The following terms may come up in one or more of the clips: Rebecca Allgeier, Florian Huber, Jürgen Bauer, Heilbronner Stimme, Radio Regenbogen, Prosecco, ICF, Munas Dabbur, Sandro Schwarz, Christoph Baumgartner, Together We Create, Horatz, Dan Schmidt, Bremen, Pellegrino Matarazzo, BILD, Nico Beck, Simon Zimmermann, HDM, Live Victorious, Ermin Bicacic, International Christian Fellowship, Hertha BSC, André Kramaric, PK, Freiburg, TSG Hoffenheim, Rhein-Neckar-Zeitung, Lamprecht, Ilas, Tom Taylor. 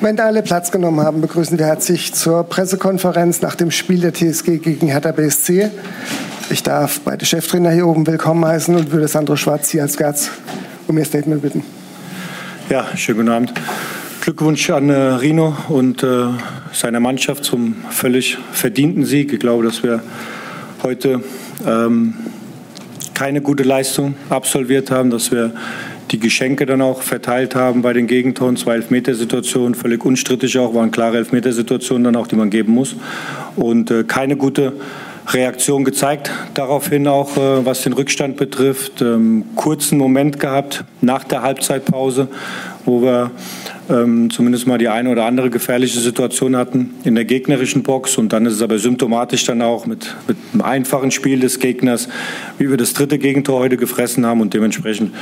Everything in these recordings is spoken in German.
Wenn alle Platz genommen haben, begrüßen wir herzlich zur Pressekonferenz nach dem Spiel der TSG gegen Hertha BSC. Ich darf beide Cheftrainer hier oben willkommen heißen und würde Sandro Schwarz hier als Gast um ihr Statement bitten. Ja, schönen guten Abend. Glückwunsch an Rino und seiner Mannschaft zum völlig verdienten Sieg. Ich glaube, dass wir heute keine gute Leistung absolviert haben, dass wir die Geschenke dann auch verteilt haben bei den Gegentoren. 2 Elfmetersituationen, völlig unstrittig auch, waren klare Elfmetersituationen dann auch, die man geben muss. Und keine gute Reaktion gezeigt, daraufhin auch, was den Rückstand betrifft. Kurzen Moment gehabt nach der Halbzeitpause, wo wir zumindest mal die eine oder andere gefährliche Situation hatten in der gegnerischen Box. Und dann ist es aber symptomatisch dann auch mit einem einfachen Spiel des Gegners, wie wir das dritte Gegentor heute gefressen haben und dementsprechend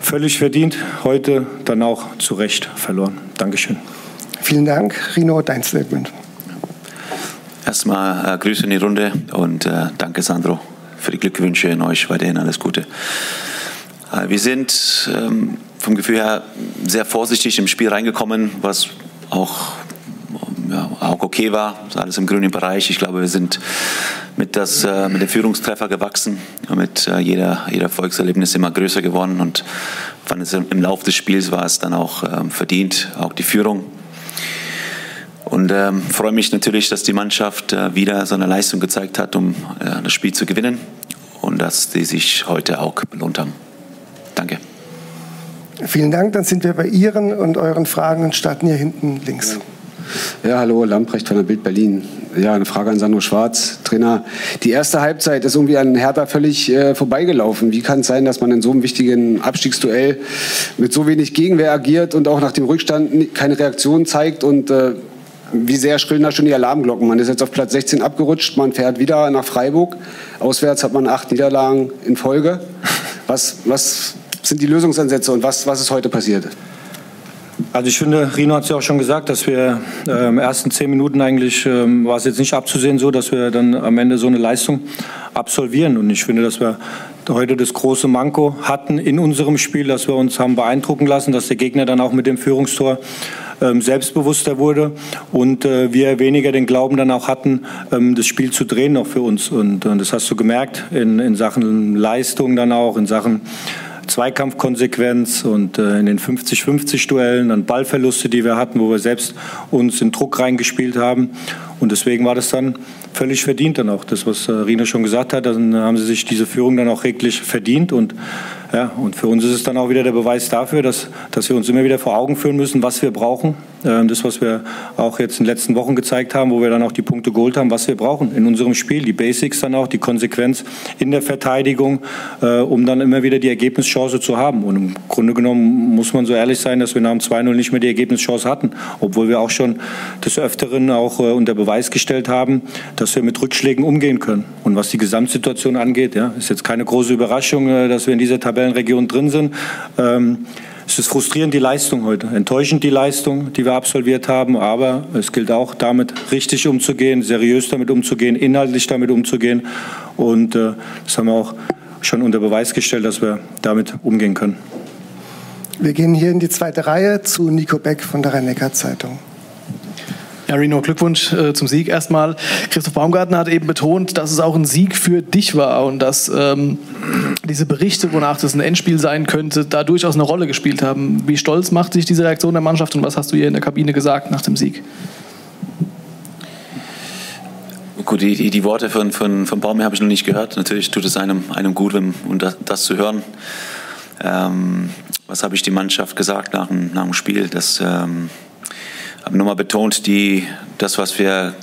völlig verdient, heute dann auch zu Recht verloren. Dankeschön. Vielen Dank, Rino, dein Statement. Erstmal Grüße in die Runde und danke Sandro für die Glückwünsche in euch. Weiterhin alles Gute. Wir sind vom Gefühl her sehr vorsichtig im Spiel reingekommen, was auch okay war. Alles im grünen Bereich. Ich glaube, wir sind mit dem Führungstreffer gewachsen, mit jeder Erfolgserlebnis immer größer geworden und fand es im Laufe des Spiels war es dann auch verdient, auch die Führung. Und freue mich natürlich, dass die Mannschaft wieder so eine Leistung gezeigt hat, um das Spiel zu gewinnen und dass die sich heute auch belohnt haben. Danke. Vielen Dank. Dann sind wir bei Ihren und euren Fragen und starten hier hinten links. Ja, hallo, Lamprecht von der BILD Berlin. Ja, eine Frage an Sandro Schwarz, Trainer. Die erste Halbzeit ist irgendwie an Hertha völlig vorbeigelaufen. Wie kann es sein, dass man in so einem wichtigen Abstiegsduell mit so wenig Gegenwehr agiert und auch nach dem Rückstand keine Reaktion zeigt und wie sehr schrillen da schon die Alarmglocken? Man ist jetzt auf Platz 16 abgerutscht, man fährt wieder nach Freiburg. Auswärts hat man 8 Niederlagen in Folge. Was sind die Lösungsansätze und was ist heute passiert? Also ich finde, Rino hat es ja auch schon gesagt, dass wir in den ersten 10 Minuten eigentlich, war es jetzt nicht abzusehen so, dass wir dann am Ende so eine Leistung absolvieren. Und ich finde, dass wir heute das große Manko hatten in unserem Spiel, dass wir uns haben beeindrucken lassen, dass der Gegner dann auch mit dem Führungstor selbstbewusster wurde und wir weniger den Glauben dann auch hatten, das Spiel zu drehen noch für uns. Und das hast du gemerkt in Sachen Leistung dann auch, in Sachen Zweikampfkonsequenz und in den 50-50-Duellen, dann Ballverluste, die wir hatten, wo wir selbst uns in Druck reingespielt haben. Und deswegen war das dann völlig verdient dann auch. Das, was Rino schon gesagt hat, dann haben sie sich diese Führung dann auch reglich verdient. Und, ja, und für uns ist es dann auch wieder der Beweis dafür, dass wir uns immer wieder vor Augen führen müssen, was wir brauchen. Das, was wir auch jetzt in den letzten Wochen gezeigt haben, wo wir dann auch die Punkte geholt haben, was wir brauchen in unserem Spiel. Die Basics dann auch, die Konsequenz in der Verteidigung, um dann immer wieder die Ergebnischance zu haben. Und im Grunde genommen muss man so ehrlich sein, dass wir nach dem 2-0 nicht mehr die Ergebnischance hatten. Obwohl wir auch schon des Öfteren auch unter Beweis gestellt haben, dass wir mit Rückschlägen umgehen können. Und was die Gesamtsituation angeht, ja, ist jetzt keine große Überraschung, dass wir in dieser Tabellenregion drin sind. Es ist frustrierend, die Leistung heute, enttäuschend die Leistung, die wir absolviert haben, aber es gilt auch, damit richtig umzugehen, seriös damit umzugehen, inhaltlich damit umzugehen und das haben wir auch schon unter Beweis gestellt, dass wir damit umgehen können. Wir gehen hier in die zweite Reihe zu Nico Beck von der Rhein-Neckar-Zeitung. Ja, Rino, Glückwunsch zum Sieg erstmal. Christoph Baumgartner hat eben betont, dass es auch ein Sieg für dich war und dass diese Berichte, wonach das ein Endspiel sein könnte, da durchaus eine Rolle gespielt haben. Wie stolz macht dich diese Reaktion der Mannschaft und was hast du ihr in der Kabine gesagt nach dem Sieg? Gut, die Worte von Baumi habe ich noch nicht gehört. Natürlich tut es einem gut, das zu hören. Was habe ich die Mannschaft gesagt nach dem Spiel? Ich habe nochmal betont, was wir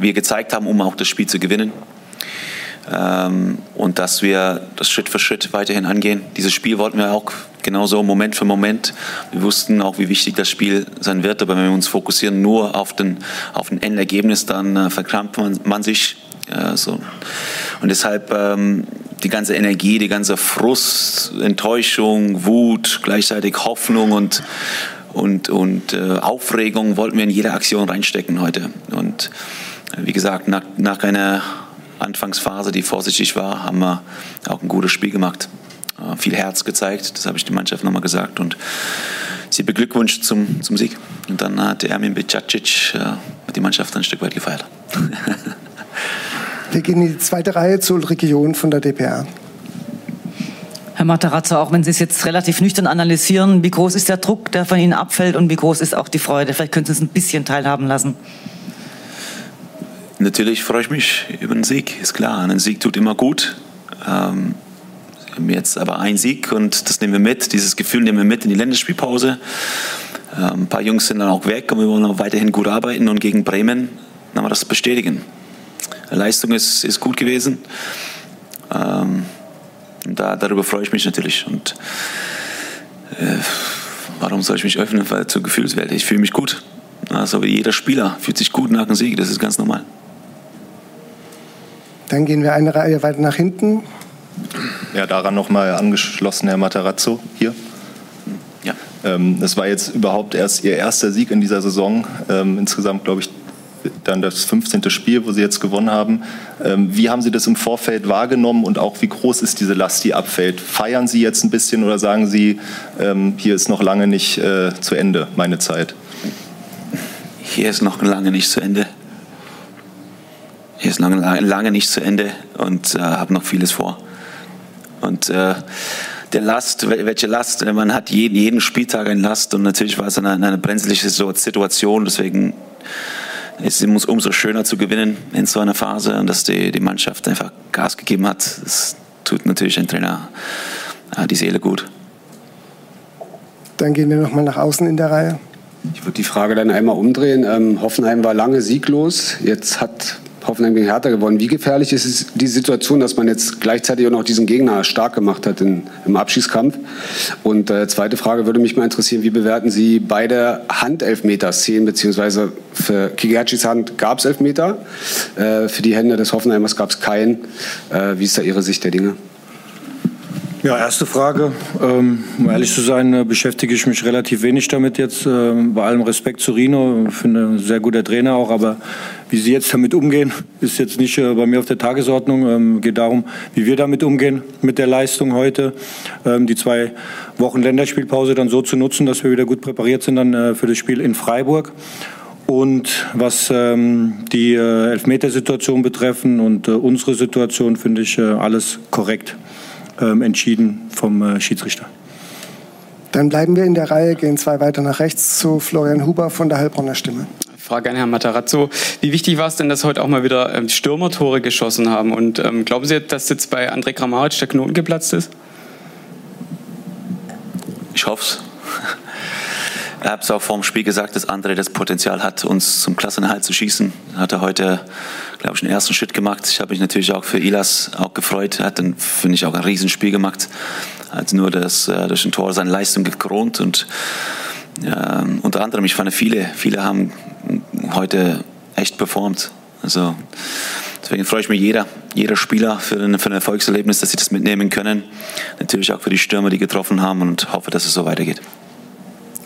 gezeigt haben, um auch das Spiel zu gewinnen. Und dass wir das Schritt für Schritt weiterhin angehen. Dieses Spiel wollten wir auch genauso Moment für Moment. Wir wussten auch, wie wichtig das Spiel sein wird. Aber wenn wir uns fokussieren nur auf den Endergebnis, dann verkrampft man sich. So. Und deshalb die ganze Energie, die ganze Frust, Enttäuschung, Wut, gleichzeitig Hoffnung und Aufregung wollten wir in jede Aktion reinstecken heute. Und wie gesagt, nach einer Anfangsphase, die vorsichtig war, haben wir auch ein gutes Spiel gemacht. Viel Herz gezeigt, das habe ich der Mannschaft nochmal gesagt. Und sie beglückwünscht zum Sieg. Und dann hat Ermin Bicacic die Mannschaft ein Stück weit gefeiert. Wir gehen in die zweite Reihe zur Region von der DPR. Herr Matarazzo, auch wenn Sie es jetzt relativ nüchtern analysieren, wie groß ist der Druck, der von Ihnen abfällt, und wie groß ist auch die Freude? Vielleicht können Sie uns ein bisschen teilhaben lassen. Natürlich freue ich mich über einen Sieg, ist klar. Ein Sieg tut immer gut. Wir haben jetzt aber einen Sieg und das nehmen wir mit. Dieses Gefühl nehmen wir mit in die Länderspielpause. Ein paar Jungs sind dann auch weg und wir wollen auch weiterhin gut arbeiten. Und gegen Bremen kann man das bestätigen. Die Leistung ist gut gewesen. Darüber freue ich mich natürlich. Und warum soll ich mich öffnen zur Gefühlswelt? Ich fühle mich gut. Also jeder Spieler fühlt sich gut nach dem Sieg. Das ist ganz normal. Dann gehen wir eine Reihe weiter nach hinten. Ja, daran nochmal angeschlossen, Herr Matarazzo, hier. Ja. Das war jetzt überhaupt erst Ihr erster Sieg in dieser Saison. Insgesamt, glaube ich, dann das 15. Spiel, wo Sie jetzt gewonnen haben. Wie haben Sie das im Vorfeld wahrgenommen und auch wie groß ist diese Last, die abfällt? Feiern Sie jetzt ein bisschen oder sagen Sie, hier ist noch lange nicht zu Ende, meine Zeit? Hier ist noch lange nicht zu Ende. Hier ist lange nicht zu Ende und habe noch vieles vor. Und welche Last? Man hat jeden Spieltag eine Last und natürlich war es eine brenzliche Situation. Deswegen ist es umso schöner zu gewinnen in so einer Phase und dass die Mannschaft einfach Gas gegeben hat. Das tut natürlich dem Trainer die Seele gut. Dann gehen wir nochmal nach außen in der Reihe. Ich würde die Frage dann einmal umdrehen. Hoffenheim war lange sieglos. Jetzt hat Hoffenheim gegen Hertha gewonnen. Wie gefährlich ist es, die Situation, dass man jetzt gleichzeitig auch noch diesen Gegner stark gemacht hat im Abschießkampf? Und zweite Frage würde mich mal interessieren, wie bewerten Sie beide Handelfmeter-Szenen, beziehungsweise für Kigachis Hand gab es Elfmeter, für die Hände des Hoffenheimers gab es keinen. Wie ist da Ihre Sicht der Dinge? Ja, erste Frage. Um ehrlich zu sein, beschäftige ich mich relativ wenig damit jetzt. Bei allem Respekt zu Rino, ich finde ein sehr guter Trainer auch, aber wie Sie jetzt damit umgehen, ist jetzt nicht bei mir auf der Tagesordnung. Geht darum, wie wir damit umgehen, mit der Leistung heute. Die 2 Wochen Länderspielpause dann so zu nutzen, dass wir wieder gut präpariert sind dann für das Spiel in Freiburg. Und was die Elfmetersituation betreffen und unsere Situation, finde ich alles korrekt entschieden vom Schiedsrichter. Dann bleiben wir in der Reihe, gehen 2 weiter nach rechts zu Florian Huber von der Heilbronner Stimme. Frage an Herrn Matarazzo. Wie wichtig war es denn, dass heute auch mal wieder Stürmertore geschossen haben? Und glauben Sie, dass jetzt bei André Kramaric der Knoten geplatzt ist? Ich hoffe es. Ich habe es auch vor dem Spiel gesagt, dass André das Potenzial hat, uns zum Klassenerhalt zu schießen. Hat er heute, glaube ich, den ersten Schritt gemacht. Ich habe mich natürlich auch für Ilas auch gefreut. Hat dann, finde ich, auch ein Riesenspiel gemacht. Hat nur durch ein Tor seine Leistung gekrönt. Und unter anderem, ich fand, viele haben heute echt performt. Also deswegen freue ich mich jeder Spieler für ein Erfolgserlebnis, dass sie das mitnehmen können. Natürlich auch für die Stürmer, die getroffen haben, und hoffe, dass es so weitergeht.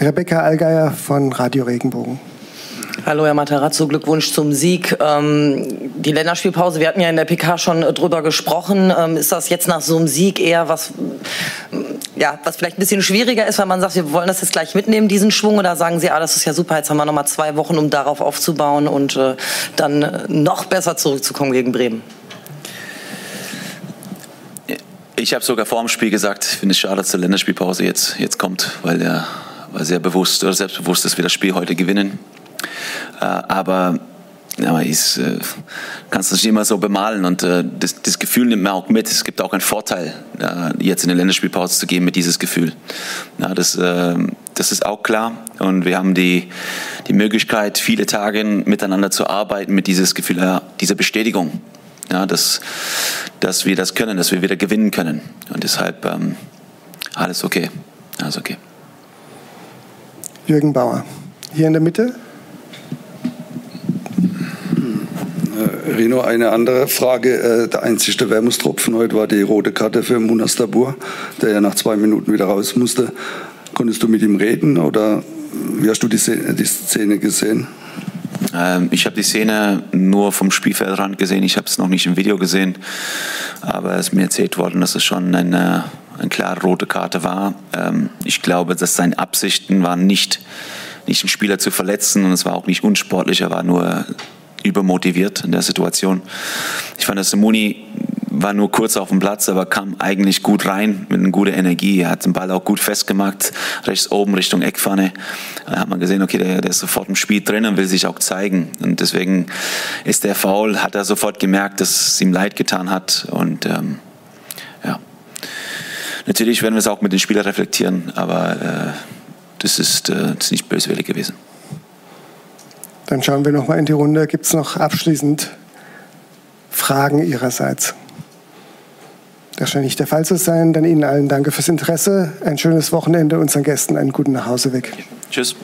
Rebecca Allgeier von Radio Regenbogen. Hallo Herr Matarazzo, Glückwunsch zum Sieg. Die Länderspielpause, wir hatten ja in der PK schon drüber gesprochen. Ist das jetzt nach so einem Sieg eher was vielleicht ein bisschen schwieriger ist, weil man sagt, wir wollen das jetzt gleich mitnehmen, diesen Schwung? Oder sagen Sie, das ist ja super, jetzt haben wir noch mal 2 Wochen, um darauf aufzubauen und dann noch besser zurückzukommen gegen Bremen? Ich habe sogar vor dem Spiel gesagt, ich finde es schade, dass die Länderspielpause jetzt kommt, weil der sehr bewusst oder selbstbewusst, dass wir das Spiel heute gewinnen. Aber ich kann es nicht immer so bemalen und das Gefühl nimmt man auch mit. Es gibt auch einen Vorteil, jetzt in der Länderspielpause zu gehen mit dieses Gefühl. Ja, das ist auch klar und wir haben die Möglichkeit, viele Tage miteinander zu arbeiten mit dieses Gefühl, dieser Bestätigung, ja, dass wir das können, dass wir wieder gewinnen können. Und deshalb alles okay. Jürgen Bauer, hier in der Mitte. Rino, eine andere Frage. Der einzige Wermutstropfen heute war die rote Karte für Munas Dabbur, der ja nach 2 Minuten wieder raus musste. Konntest du mit ihm reden oder wie hast du die Szene gesehen? Ich habe die Szene nur vom Spielfeldrand gesehen. Ich habe es noch nicht im Video gesehen, aber es ist mir erzählt worden, dass es schon ein eine klare rote Karte war. Ich glaube, dass seine Absichten waren nicht den Spieler zu verletzen, und es war auch nicht unsportlich, er war nur übermotiviert in der Situation. Ich fand, dass Simoni war nur kurz auf dem Platz, aber kam eigentlich gut rein mit einer guten Energie. Er hat den Ball auch gut festgemacht, rechts oben Richtung Eckpfanne. Da hat man gesehen, okay, der ist sofort im Spiel drin und will sich auch zeigen. Und deswegen ist der Foul, hat er sofort gemerkt, dass es ihm leid getan hat. Und ja, natürlich werden wir es auch mit den Spielern reflektieren, aber das ist nicht böswillig gewesen. Dann schauen wir noch mal in die Runde. Gibt es noch abschließend Fragen Ihrerseits? Das scheint nicht der Fall zu sein. Dann Ihnen allen danke fürs Interesse, ein schönes Wochenende, unseren Gästen einen guten Nachhauseweg. Tschüss.